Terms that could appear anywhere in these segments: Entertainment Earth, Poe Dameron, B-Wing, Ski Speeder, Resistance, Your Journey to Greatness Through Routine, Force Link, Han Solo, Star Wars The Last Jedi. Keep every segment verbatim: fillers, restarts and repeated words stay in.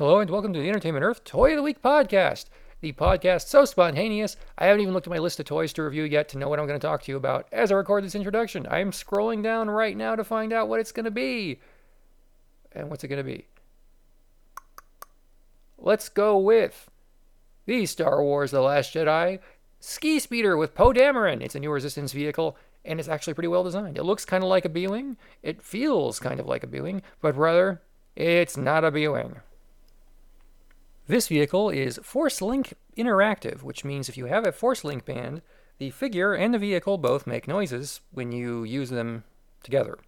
Hello and welcome to the Entertainment Earth Toy of the Week podcast, the podcast so spontaneous, I haven't even looked at my list of toys to review yet to know what I'm going to talk to you about as I record this introduction. I am scrolling down right now to find out what it's going to be. And what's it going to be? Let's go with the Star Wars The Last Jedi Ski Speeder with Poe Dameron. It's a new Resistance vehicle, and it's actually pretty well designed. It looks kind of like a B-Wing. It feels kind of like a B-Wing, but rather, it's not a B-Wing. This vehicle is Force Link interactive, which means if you have a Force Link band, the figure and the vehicle both make noises when you use them together.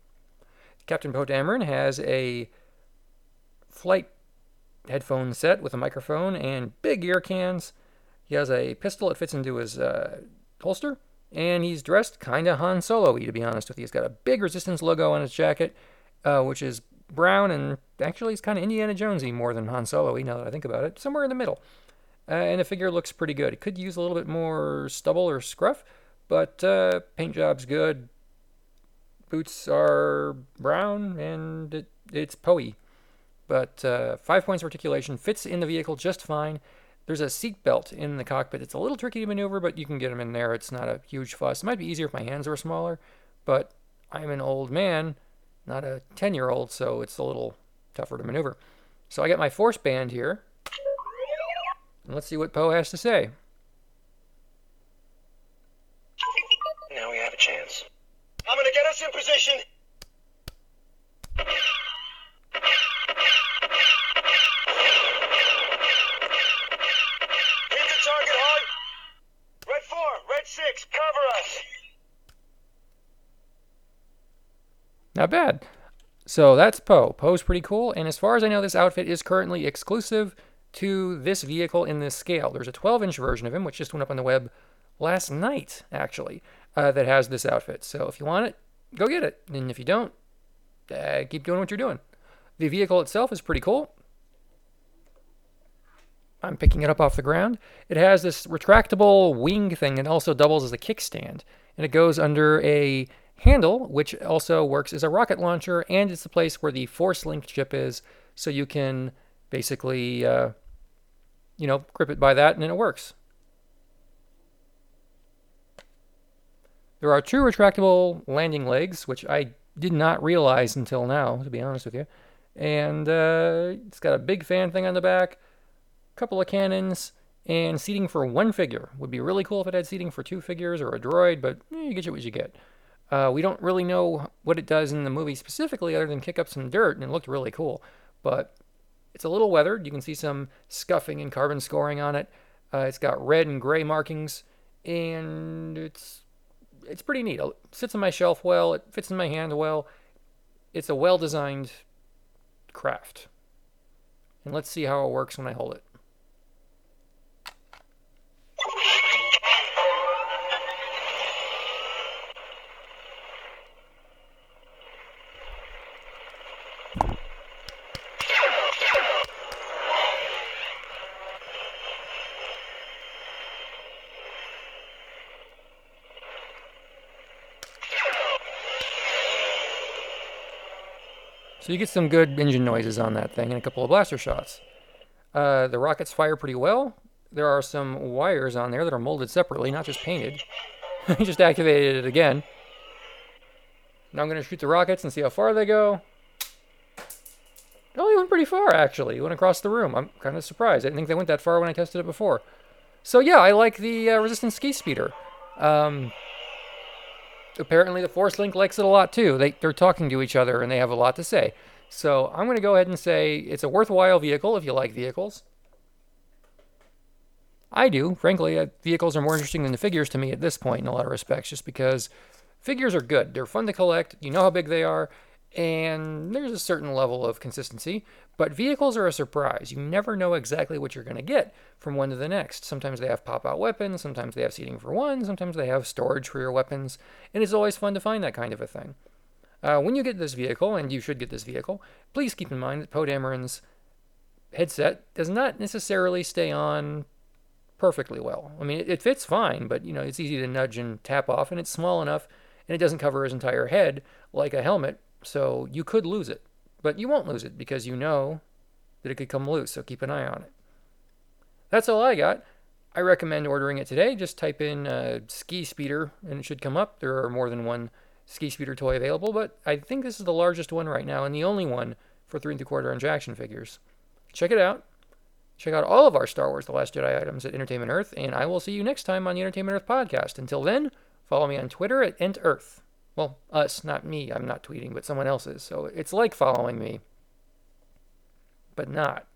Captain Poe Dameron has a flight headphone set with a microphone and big ear cans. He has a pistol that fits into his uh, holster, and he's dressed kind of Han Solo-y, to be honest with you. He's got a big Resistance logo on his jacket, uh, which is brown, and actually he's kind of Indiana Jonesy more than Han Solo-y, now that I think about it, somewhere in the middle. Uh, and the figure looks pretty good. It could use a little bit more stubble or scruff, but uh, paint job's good. Boots are brown, and it, it's Poe-y. But uh, five points of articulation, fits in the vehicle just fine. There's a seat belt in the cockpit. It's a little tricky to maneuver, but you can get them in there. It's not a huge fuss. It might be easier if my hands were smaller, but I'm an old man, not a ten-year-old, so it's a little tougher to maneuver. So I got my Force band here. And let's see what Poe has to say. Now we have a chance. I'm going to get us in position. Hit the target hard. Red four, red six, cover us. Not bad. So that's Poe. Poe's pretty cool, and as far as I know, this outfit is currently exclusive to this vehicle in this scale. There's a twelve-inch version of him, which just went up on the web last night, actually, uh, that has this outfit. So if you want it, go get it. And if you don't, uh, keep doing what you're doing. The vehicle itself is pretty cool. I'm picking it up off the ground. It has this retractable wing thing and also doubles as a kickstand, and it goes under a handle, which also works as a rocket launcher, and it's the place where the Force Link chip is, so you can basically, uh, you know, grip it by that, and then it works. There are two retractable landing legs, which I did not realize until now, to be honest with you, and uh, it's got a big fan thing on the back, a couple of cannons, and seating for one figure. Would be really cool if it had seating for two figures or a droid, but eh, you get what you get. Uh, we don't really know what it does in the movie specifically other than kick up some dirt, and it looked really cool. But it's a little weathered. You can see some scuffing and carbon scoring on it. Uh, it's got red and gray markings, and it's it's pretty neat. It sits on my shelf well. It fits in my hand well. It's a well-designed craft. And let's see how it works when I hold it. So you get some good engine noises on that thing and a couple of blaster shots. Uh, the rockets fire pretty well. There are some wires on there that are molded separately, not just painted. I just activated it again. Now I'm going to shoot the rockets and see how far they go. Oh, they went pretty far, actually. They went across the room. I'm kind of surprised. I didn't think they went that far when I tested it before. So yeah, I like the uh, Resistance Ski Speeder. Um... Apparently the Force Link likes it a lot too. They, they're talking to each other and they have a lot to say. So I'm going to go ahead and say it's a worthwhile vehicle if you like vehicles. I do. Frankly, uh, vehicles are more interesting than the figures to me at this point in a lot of respects, just because figures are good. They're fun to collect. You know how big they are. And there's a certain level of consistency. But vehicles are a surprise. You never know exactly what you're going to get from one to the next. Sometimes they have pop-out weapons, sometimes they have seating for one, sometimes they have storage for your weapons, and it's always fun to find that kind of a thing. Uh, when you get this vehicle, and you should get this vehicle, please keep in mind that Poe Dameron's headset does not necessarily stay on perfectly well. I mean, it, it fits fine, but you know, it's easy to nudge and tap off, and it's small enough, and it doesn't cover his entire head like a helmet, so you could lose it. But you won't lose it because you know that it could come loose, so keep an eye on it. That's all I got. I recommend ordering it today. Just type in uh, Ski Speeder, and it should come up. There are more than one Ski Speeder toy available, but I think this is the largest one right now, and the only one for three and three quarter inch action figures. Check it out. Check out all of our Star Wars The Last Jedi items at Entertainment Earth, and I will see you next time on the Entertainment Earth podcast. Until then, follow me on Twitter at Ent Earth. Well, us, not me. I'm not tweeting, but someone else is, so it's like following me, but not.